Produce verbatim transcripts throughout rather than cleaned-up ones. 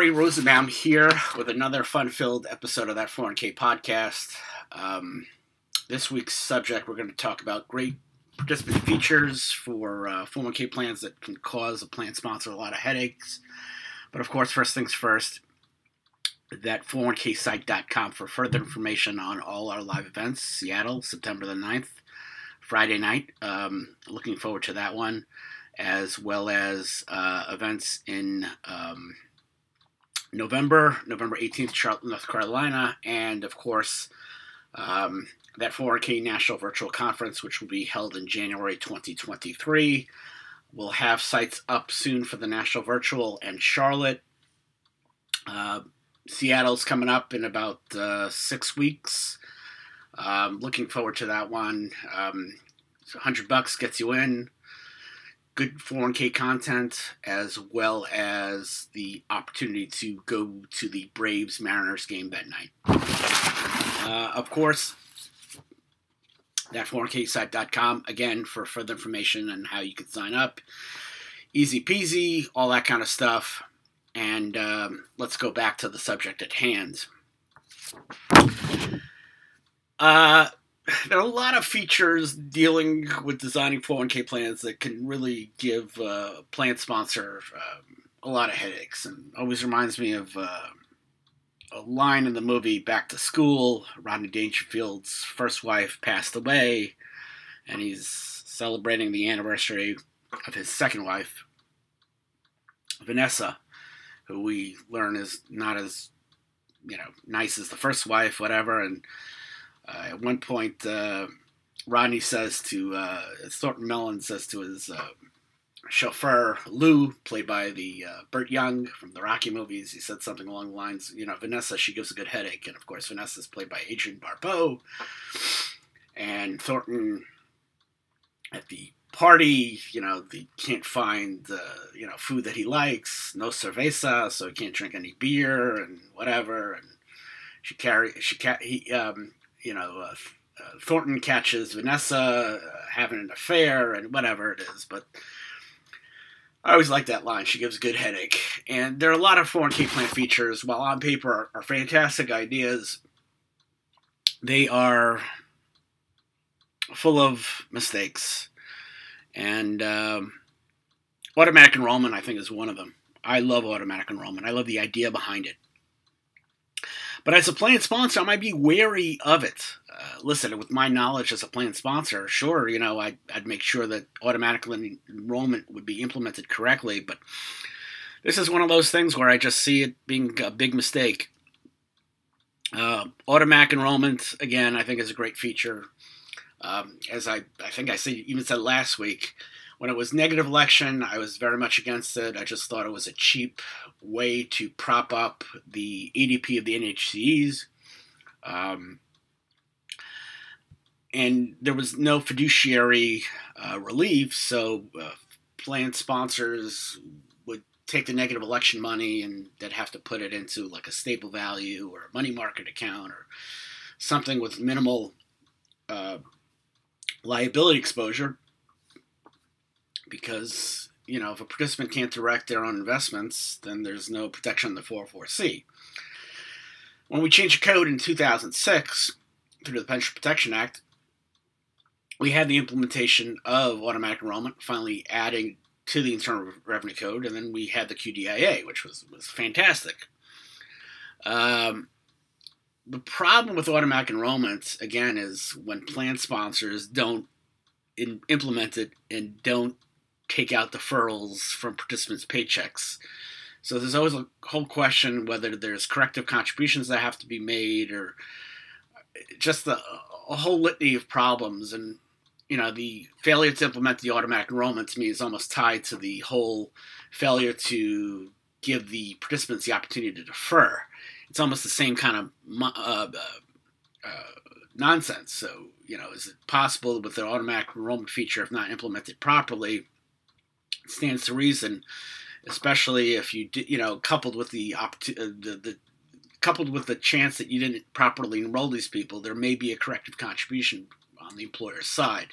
Larry Rosenbaum here with another fun-filled episode of That four oh one k Podcast. Um, this week's subject, we're going to talk about great participant features for uh, four oh one k plans that can cause a plan sponsor a lot of headaches. But of course, first things first, that four oh one k site dot com for further information on all our live events. Seattle, September the ninth, Friday night. Um, looking forward to that one, as well as uh, events in um, November, November eighteenth, Charlotte, North Carolina, and of course, um, that four oh one k National Virtual Conference, which will be held in January twenty twenty-three. We'll have sites up soon for the National Virtual and Charlotte. Uh, Seattle's coming up in about uh, six weeks. Um, looking forward to that one. Um, one hundred bucks gets you in. Good four oh one k content, as well as the opportunity to go to the Braves Mariners game that night. Uh, of course, that four oh one k site dot com, again, for further information on how you can sign up. Easy peasy, all that kind of stuff. And um, let's go back to the subject at hand. Uh... There are a lot of features dealing with designing four oh one k plans that can really give a uh, plan sponsor um, a lot of headaches. And always reminds me of uh, a line in the movie Back to School. Rodney Dangerfield's first wife passed away, and he's celebrating the anniversary of his second wife, Vanessa, who we learn is not as, you know, nice as the first wife, whatever, and Uh, at one point, uh, Rodney says to, uh, Thornton Mellon says to his uh, chauffeur, Lou, played by the uh, Burt Young from the Rocky movies, he said something along the lines, you know, Vanessa, she gives a good headache. And, of course, Vanessa's played by Adrian Barbeau. And Thornton, at the party, you know, he can't find, uh, you know, food that he likes, no cerveza, so he can't drink any beer and whatever. And she carry, she ca- he, um... you know, uh, uh, Thornton catches Vanessa uh, having an affair and whatever it is, but I always like that line. She gives a good headache. And there are a lot of four oh one k plan features, while on paper are, are fantastic ideas, they are full of mistakes. And um, automatic enrollment, I think, is one of them. I love automatic enrollment. I love the idea behind it. But as a plan sponsor, I might be wary of it. Uh, listen, with my knowledge as a plan sponsor, sure, you know, I'd, I'd make sure that automatic enrollment would be implemented correctly. But this is one of those things where I just see it being a big mistake. Uh, automatic enrollment, again, I think is a great feature. Um, as I, I think I see, even said last week, when it was negative election, I was very much against it. I just thought it was a cheap way to prop up the E D P of the N H C Es. Um, and there was no fiduciary uh, relief, so uh, plan sponsors would take the negative election money and they'd have to put it into like a staple value or a money market account or something with minimal uh, liability exposure. Because, you know, if a participant can't direct their own investments, then there's no protection in the four oh four C. When we changed the code in two thousand six through the Pension Protection Act, we had the implementation of automatic enrollment, finally adding to the Internal Revenue Code, and then we had the Q D I A, which was, was fantastic. Um, the problem with automatic enrollment, again, is when plan sponsors don't in, implement it and don't take out deferrals from participants' paychecks. So there's always a whole question whether there's corrective contributions that have to be made or just a, a whole litany of problems. And, you know, the failure to implement the automatic enrollment to me is almost tied to the whole failure to give the participants the opportunity to defer. It's almost the same kind of uh, uh, nonsense. So, you know, is it possible with the automatic enrollment feature, if not implemented properly, stands to reason, especially if you did, you know, coupled with the, opti- the the coupled with the chance that you didn't properly enroll these people, there may be a corrective contribution on the employer's side.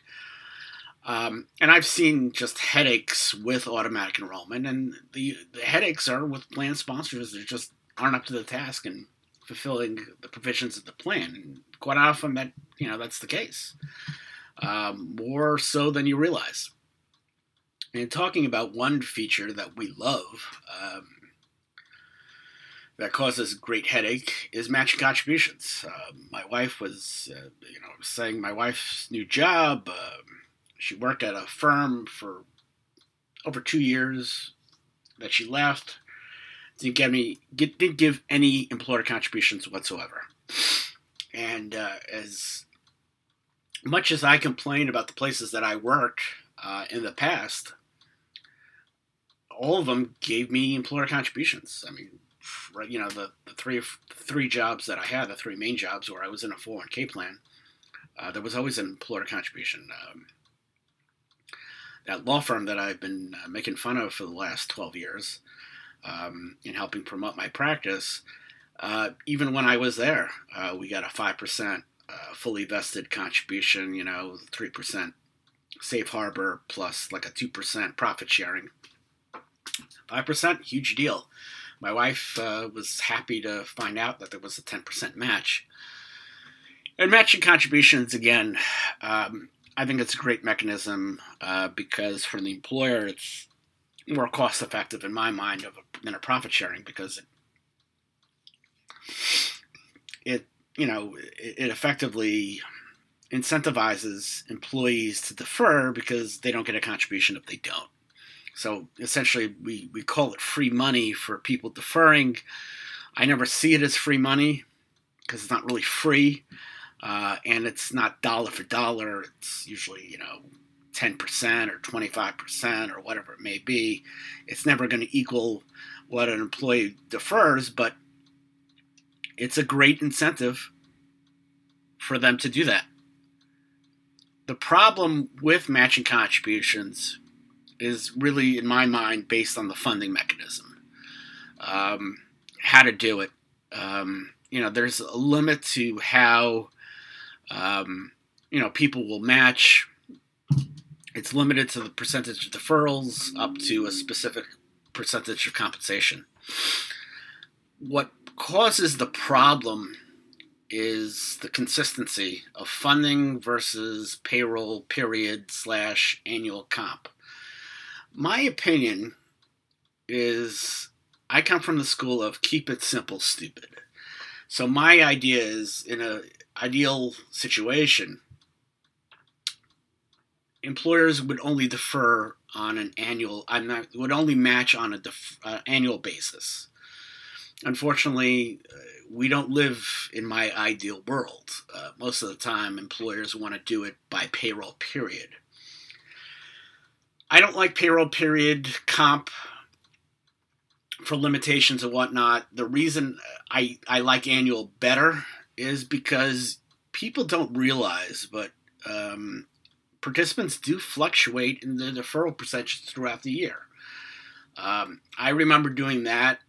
Um, and I've seen just headaches with automatic enrollment, and the, the headaches are with plan sponsors that just aren't up to the task in fulfilling the provisions of the plan. And quite often that, you know, that's the case, um, more so than you realize. And talking about one feature that we love, um, that causes great headache is matching contributions. Uh, my wife was, uh, you know, saying my wife's new job. Uh, she worked at a firm for over two years that she left. Didn't give me, get, didn't give any employer contributions whatsoever. And uh, as much as I complained about the places that I worked uh, in the past, all of them gave me employer contributions. I mean. Right, you know, the, the three three jobs that I had, the three main jobs where I was in a four oh one k plan, uh, there was always an employer contribution. Um, that law firm that I've been making fun of for the last twelve years um, in helping promote my practice, uh, even when I was there, uh, we got a five percent uh, fully vested contribution, you know, three percent safe harbor plus like a two percent profit sharing. five percent, huge deal. My wife uh, was happy to find out that there was a ten percent match. And matching contributions, again, um, I think it's a great mechanism uh, because for the employer, it's more cost-effective in my mind of a, than a profit sharing because it, it you know, it, it effectively incentivizes employees to defer because they don't get a contribution if they don't. So essentially, we, we call it free money for people deferring. I never see it as free money because it's not really free, uh, and it's not dollar for dollar. It's usually, you know, ten percent or twenty-five percent or whatever it may be. It's never going to equal what an employee defers, but it's a great incentive for them to do that. The problem with matching contributions is really, in my mind, based on the funding mechanism, um, how to do it. Um, you know, there's a limit to how, um, you know, people will match. It's limited to the percentage of deferrals up to a specific percentage of compensation. What causes the problem is the consistency of funding versus payroll period slash annual comp. My opinion is I come from the school of keep it simple, stupid. So my idea is in an ideal situation, employers would only defer on an annual, I'm not, would only match on an def, uh, annual basis. Unfortunately, uh, we don't live in my ideal world. Uh, most of the time, employers want to do it by payroll period. I don't like payroll period comp for limitations and whatnot. The reason I, I like annual better is because people don't realize, but um, participants do fluctuate in the deferral percentage throughout the year. Um, I remember doing that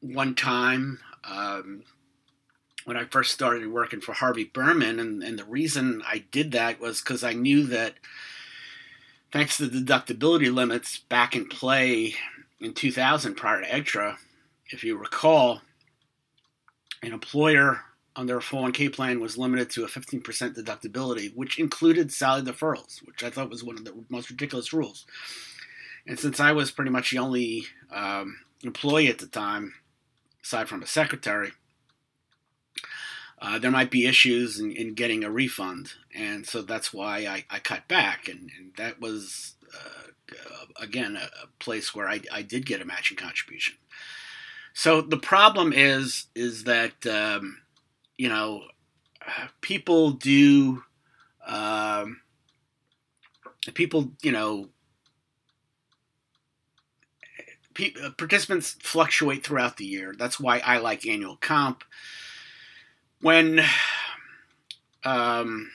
one time um, when I first started working for Harvey Berman, and, and the reason I did that was because I knew that thanks to the deductibility limits back in play in two thousand prior to EGTRA, if you recall, an employer under a four oh one k plan was limited to a fifteen percent deductibility, which included salary deferrals, which I thought was one of the most ridiculous rules. And since I was pretty much the only um, employee at the time, aside from a secretary, Uh, there might be issues in, in getting a refund, and so that's why I, I cut back, and, and that was, uh, uh, again, a, a place where I, I did get a matching contribution. So the problem is is that, um, you know, people do, um, people, you know, pe- participants fluctuate throughout the year. That's why I like annual comp. When um,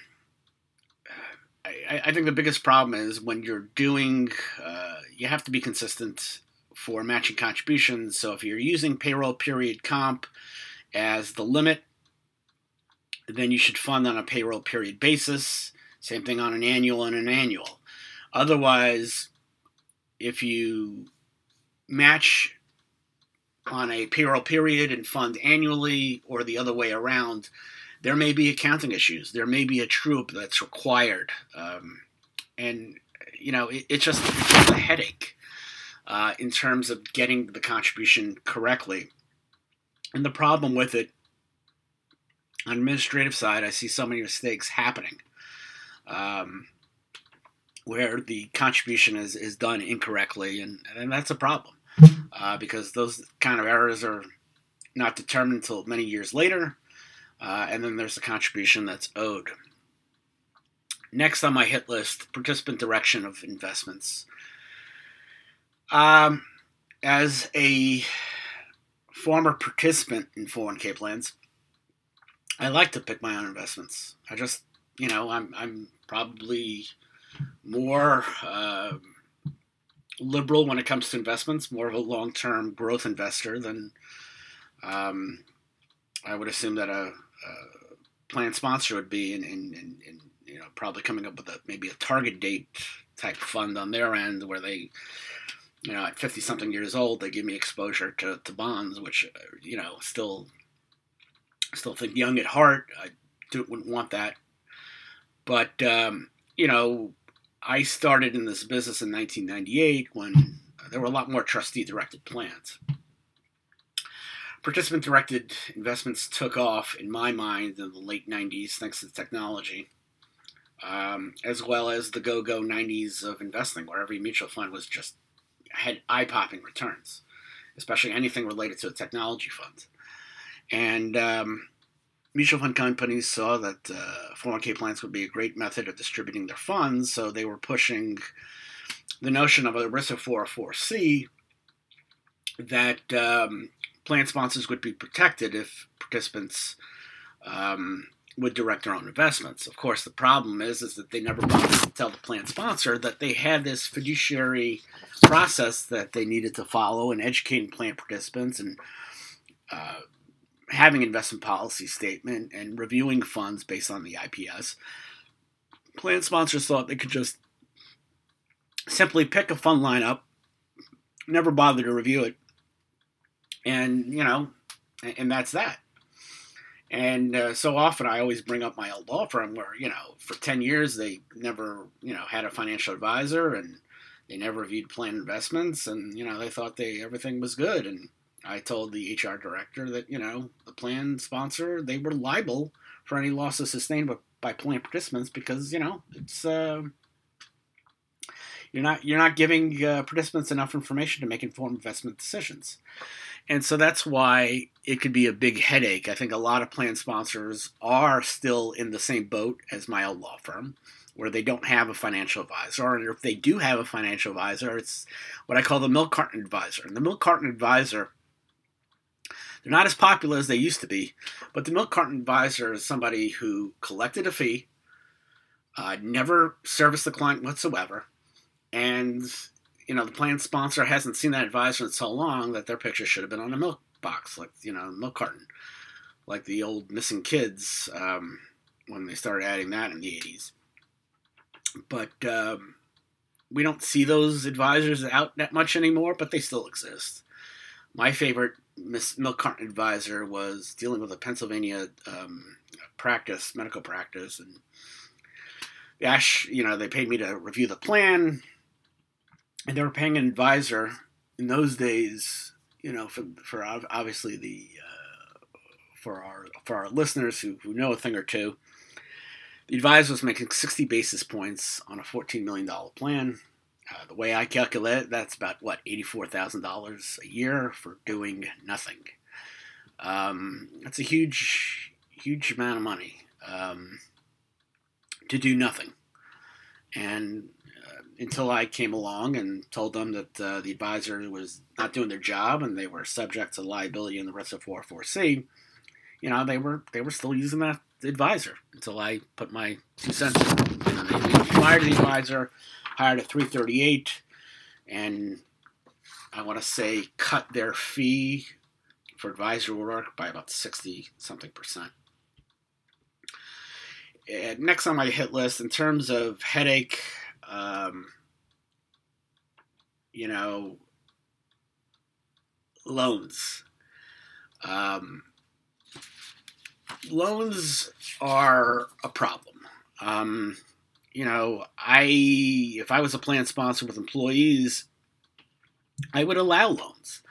I, I think the biggest problem is when you're doing, uh, you have to be consistent for matching contributions. So if you're using payroll period comp as the limit, then you should fund on a payroll period basis. Same thing on an annual and an annual. Otherwise, if you match on a payroll period and fund annually or the other way around, there may be accounting issues. There may be a true-up that's required. Um, and, you know, it, it's, just, it's just a headache uh, in terms of getting the contribution correctly. And the problem with it, on the administrative side, I see so many mistakes happening um, where the contribution is, is done incorrectly, and, and that's a problem uh, because those kind of errors are not determined until many years later, uh, and then there's the contribution that's owed. Next on my hit list, participant direction of investments. Um, as a former participant in four oh one k plans, I like to pick my own investments. I just, you know, I'm I'm probably more uh, liberal when it comes to investments, more of a long-term growth investor than um, I would assume that a, a plan sponsor would be in, in, in, in, you know, probably coming up with a, maybe a target date type fund on their end where they, you know, at fifty-something years old, they give me exposure to, to bonds, which, you know, still... I still think young at heart. I wouldn't want that. But, um, you know, I started in this business in nineteen ninety-eight when there were a lot more trustee-directed plans. Participant-directed investments took off, in my mind, in the late nineties, thanks to technology, um, as well as the go-go nineties of investing, where every mutual fund was just had eye-popping returns, especially anything related to a technology fund. And um, mutual fund companies saw that uh, four oh one k plans would be a great method of distributing their funds, so they were pushing the notion of ERISA four oh four C that um, plan sponsors would be protected if participants um, would direct their own investments. Of course, the problem is, is that they never wanted to tell the plan sponsor that they had this fiduciary process that they needed to follow in educating plan participants and uh, having investment policy statement and reviewing funds based on the I P S. Plan sponsors thought they could just simply pick a fund lineup, never bother to review it, and, you know, and, and that's that. And uh, so often I always bring up my old law firm where, you know, for ten years they never, you know, had a financial advisor and they never reviewed plan investments and, you know, they thought they everything was good. And I told the H R director that, you know, the plan sponsor, they were liable for any losses sustained by plan participants because, you know, it's uh, you're not you're not giving uh, participants enough information to make informed investment decisions. And so that's why it could be a big headache. I think a lot of plan sponsors are still in the same boat as my old law firm, where they don't have a financial advisor, or if they do have a financial advisor, it's what I call the milk carton advisor. And the milk carton advisor, they're not as popular as they used to be, but the milk carton advisor is somebody who collected a fee, uh, never serviced the client whatsoever, and you know the plan sponsor hasn't seen that advisor in so long that their picture should have been on a milk box, like you know, milk carton, like the old missing kids um, when they started adding that in the eighties. But um, we don't see those advisors out that much anymore, but they still exist. My favorite Miss Milk Carton advisor was dealing with a Pennsylvania um, practice, medical practice, and Ash, you know, they paid me to review the plan, and they were paying an advisor in those days, you know, for for obviously the uh, for our for our listeners who who know a thing or two. The advisor was making sixty basis points on a fourteen million dollars plan. Uh, the way I calculate it, that's about, what, eighty-four thousand dollars a year for doing nothing. Um, that's a huge, huge amount of money um, to do nothing. And uh, until I came along and told them that uh, the advisor was not doing their job and they were subject to liability in the rest of four oh four C, you know, they were they were still using that advisor until I put my two cents in. They fired the advisor, hired a three thirty-eight, and I want to say cut their fee for advisory work by about sixty-something percent. And next on my hit list, in terms of headache, um, you know, loans. Um, loans are a problem. Um, you know, I if I was a plan sponsor with employees, I would allow loans.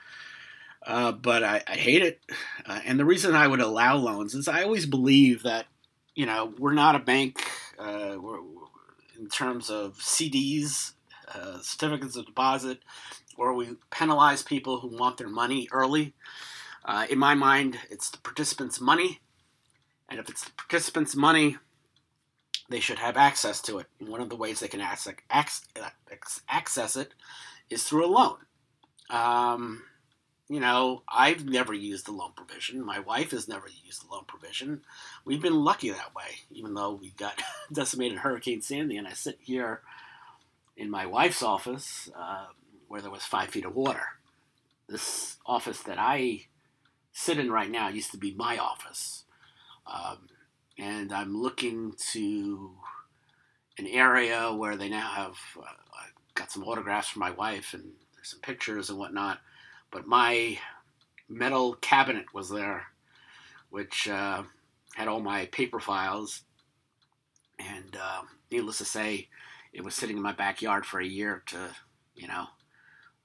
Uh, but I, I hate it. Uh, and the reason I would allow loans is I always believe that, you know, we're not a bank uh, we're, in terms of C Ds, uh, certificates of deposit, or we penalize people who want their money early. Uh, in my mind, it's the participant's money. And if it's the participant's money, they should have access to it. And one of the ways they can access, access it is through a loan. Um, you know, I've never used the loan provision. My wife has never used the loan provision. We've been lucky that way, even though we got decimated Hurricane Sandy. And I sit here in my wife's office uh, where there was five feet of water. This office that I sit in right now used to be my office. Um, and I'm looking to an area where they now have uh, got some autographs for my wife and there's some pictures and whatnot. But my metal cabinet was there, which uh, had all my paper files. And uh, needless to say, it was sitting in my backyard for a year to, you know,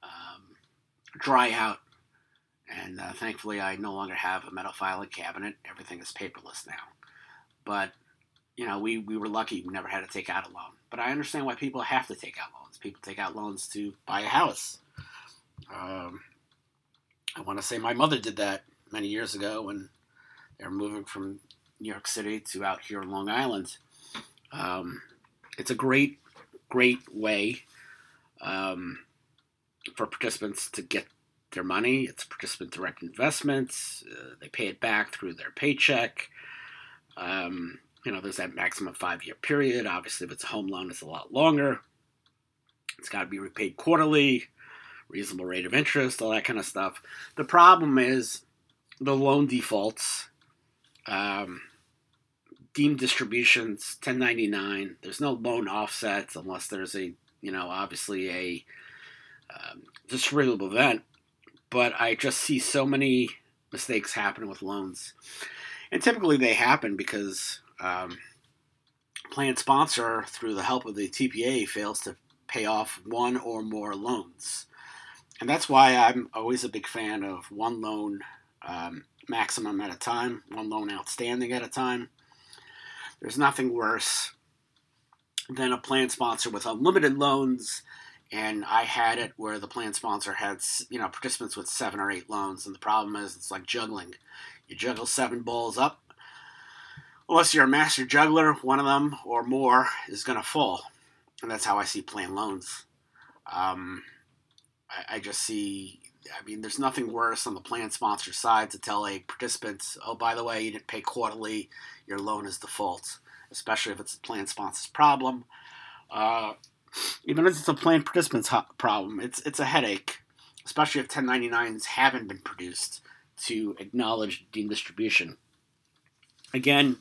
um, dry out. And uh, thankfully, I no longer have a metal filing cabinet. Everything is paperless now. But, you know, we, we were lucky. We never had to take out a loan. But I understand why people have to take out loans. People take out loans to buy a house. Um, I want to say my mother did that many years ago when they were moving from New York City to out here in Long Island. Um, it's a great, great way um, for participants to get their money. It's participant direct investments. Uh, they pay it back through their paycheck. Um, you know, there's that maximum five-year period. Obviously, if it's a home loan, it's a lot longer. It's got to be repaid quarterly, reasonable rate of interest, all that kind of stuff. The problem is the loan defaults, um, deemed distributions, ten ninety-nine. There's no loan offsets unless there's a, you know, obviously a um, distributable event. But I just see so many mistakes happen with loans. And typically they happen because um, plan sponsor, through the help of the T P A, fails to pay off one or more loans. And that's why I'm always a big fan of one loan um, maximum at a time, one loan outstanding at a time. There's nothing worse than a plan sponsor with unlimited loans. And I had it where the plan sponsor had, you know, participants with seven or eight loans. And the problem is it's like juggling. You juggle seven balls up. Unless you're a master juggler, one of them or more is going to fall. And that's how I see plan loans. Um, I, I just see, I mean, there's nothing worse on the plan sponsor side to tell a participant, oh, by the way, you didn't pay quarterly. Your loan is default, especially if it's a plan sponsor's problem. Uh Even if it's a plan participant's problem, it's it's a headache, especially if ten ninety-nines haven't been produced to acknowledge deemed distribution. Again,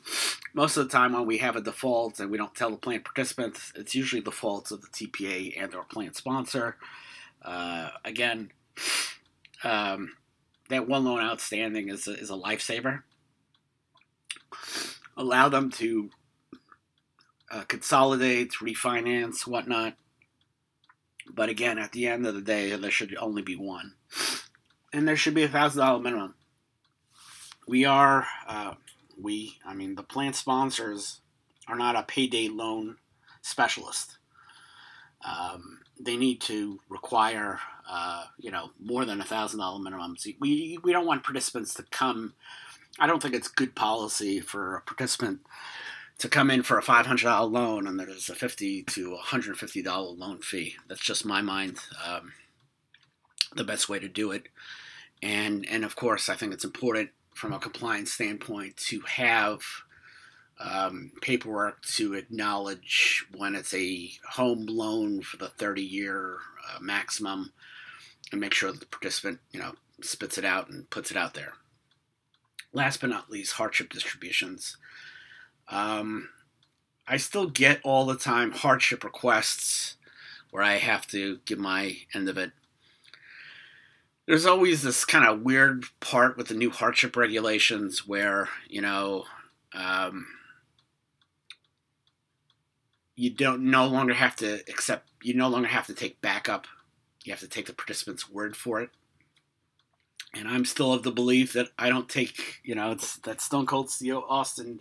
most of the time when we have a default and we don't tell the plan participant, it's usually the fault of the T P A and or plan sponsor. Uh, again, um, that one loan outstanding is a, is a lifesaver. Allow them to Uh, consolidate, refinance, whatnot. But again, at the end of the day, there should only be one. And there should be a one thousand dollars minimum. We are, uh, we, I mean, the plan sponsors are not a payday loan specialist. Um, they need to require, uh, you know, more than a one thousand dollars minimum. So we, we don't want participants to come. I don't think it's good policy for a participant to come in for a five hundred dollars loan and there's a fifty to one hundred fifty dollars loan fee. That's just my mind, um, the best way to do it. And, and of course, I think it's important from a compliance standpoint to have um, paperwork to acknowledge when it's a home loan for the thirty-year uh, maximum and make sure that the participant, you know, spits it out and puts it out there. Last but not least, hardship distributions. Um, I still get all the time hardship requests where I have to give my end of it. There's always this kind of weird part with the new hardship regulations where, you know, um, you don't no longer have to accept, you no longer have to take backup. You have to take the participant's word for it. And I'm still of the belief that I don't take, you know, it's that Stone Cold C E O Austin,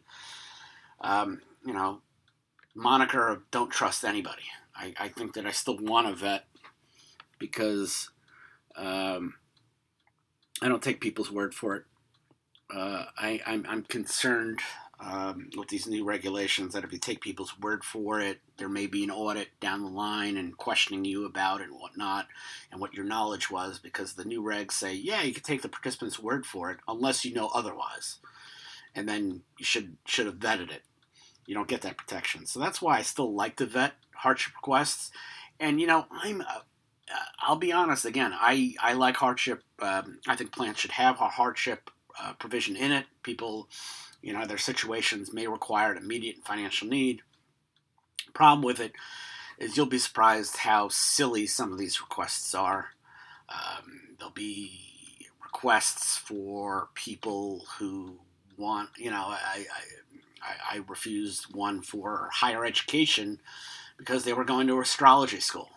um, you know, moniker of don't trust anybody. I, I think that I still want a vet because um, I don't take people's word for it. Uh, I, I'm, I'm concerned um, with these new regulations that if you take people's word for it, there may be an audit down the line and questioning you about it and whatnot and what your knowledge was, because the new regs say, yeah, you can take the participant's word for it unless you know otherwise. And then you should should have vetted it. You don't get that protection. So that's why I still like to vet hardship requests. And, you know, I'm, uh, I'll be honest, again, I, I like hardship. Um, I think plans should have a hardship uh, provision in it. People, you know, their situations may require an immediate financial need. Problem with it is you'll be surprised how silly some of these requests are. Um, there'll be requests for people who want, you know, I... I I refused one for higher education because they were going to astrology school.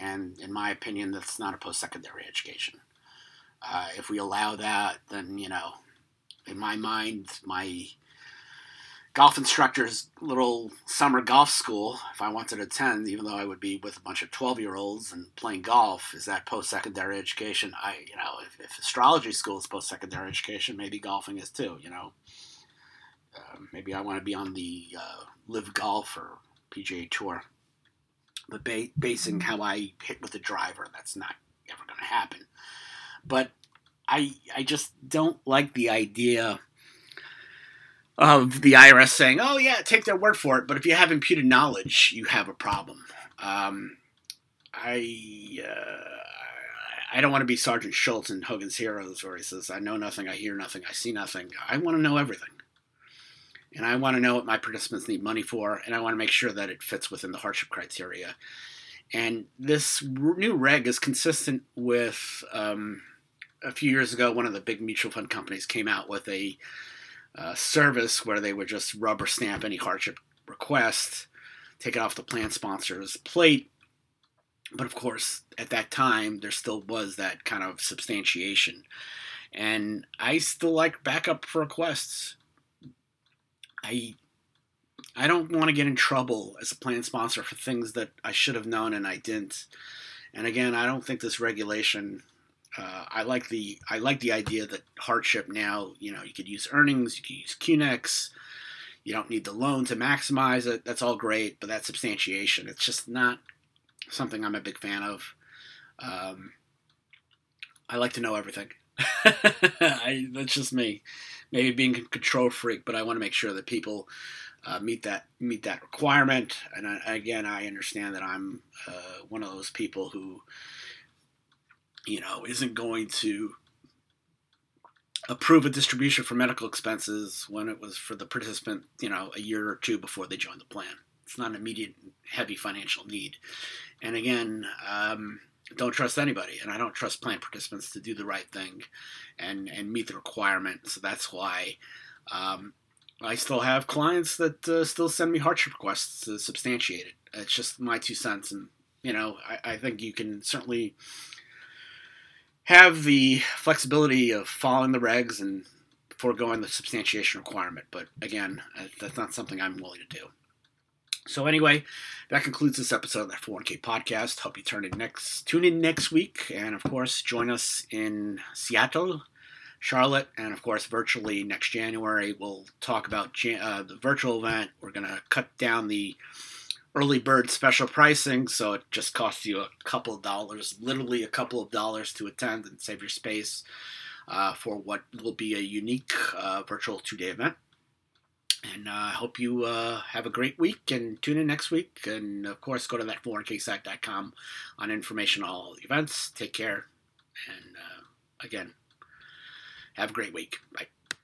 And in my opinion, that's not a post-secondary education. Uh, if we allow that, then, you know, in my mind, my golf instructor's little summer golf school, if I wanted to attend, even though I would be with a bunch of twelve-year-olds and playing golf, is that post-secondary education? I, you know, if, if astrology school is post-secondary education, maybe golfing is too, you know. Uh, maybe I want to be on the uh, Live Golf or P G A Tour. But ba- basing how I hit with the driver, that's not ever going to happen. But I I just don't like the idea of the I R S saying, oh, yeah, take their word for it. But if you have imputed knowledge, you have a problem. Um, I uh, I don't want to be Sergeant Schultz in Hogan's Heroes where he says, I know nothing, I hear nothing, I see nothing. I want to know everything. And I want to know what my participants need money for, and I want to make sure that it fits within the hardship criteria. And this new reg is consistent with um, a few years ago, one of the big mutual fund companies came out with a uh, service where they would just rubber stamp any hardship request, take it off the plan sponsor's plate. But of course, at that time, there still was that kind of substantiation. And I still like backup requests. I I don't want to get in trouble as a plan sponsor for things that I should have known and I didn't. And again, I don't think this regulation. Uh, I like the I like the idea that hardship now. You know, you could use earnings, you could use Q N X. You don't need the loan to maximize it. That's all great, but that substantiation, it's just not something I'm a big fan of. Um, I like to know everything. I, that's just me. Maybe being a control freak, but I want to make sure that people uh, meet that meet that requirement. And I, again, I understand that I'm uh, one of those people who, you know, isn't going to approve a distribution for medical expenses when it was for the participant, you know, a year or two before they joined the plan. It's not an immediate, heavy financial need. And again, um, don't trust anybody, and I don't trust plan participants to do the right thing and, and meet the requirement. So that's why um, I still have clients that uh, still send me hardship requests to substantiate it. It's just my two cents. And, you know, I, I think you can certainly have the flexibility of following the regs and foregoing the substantiation requirement. But, again, that's not something I'm willing to do. So anyway, that concludes this episode of That four oh one k Podcast. Hope you turn in next, tune in next week. And, of course, join us in Seattle, Charlotte, and, of course, virtually next January. We'll talk about uh, the virtual event. We're going to cut down the early bird special pricing, so it just costs you a couple of dollars, literally a couple of dollars to attend and save your space uh, for what will be a unique uh, virtual two-day event. And I uh, hope you uh, have a great week and tune in next week. And, of course, go to that four oh one k site dot com on information on all the events. Take care. And, uh, again, have a great week. Bye.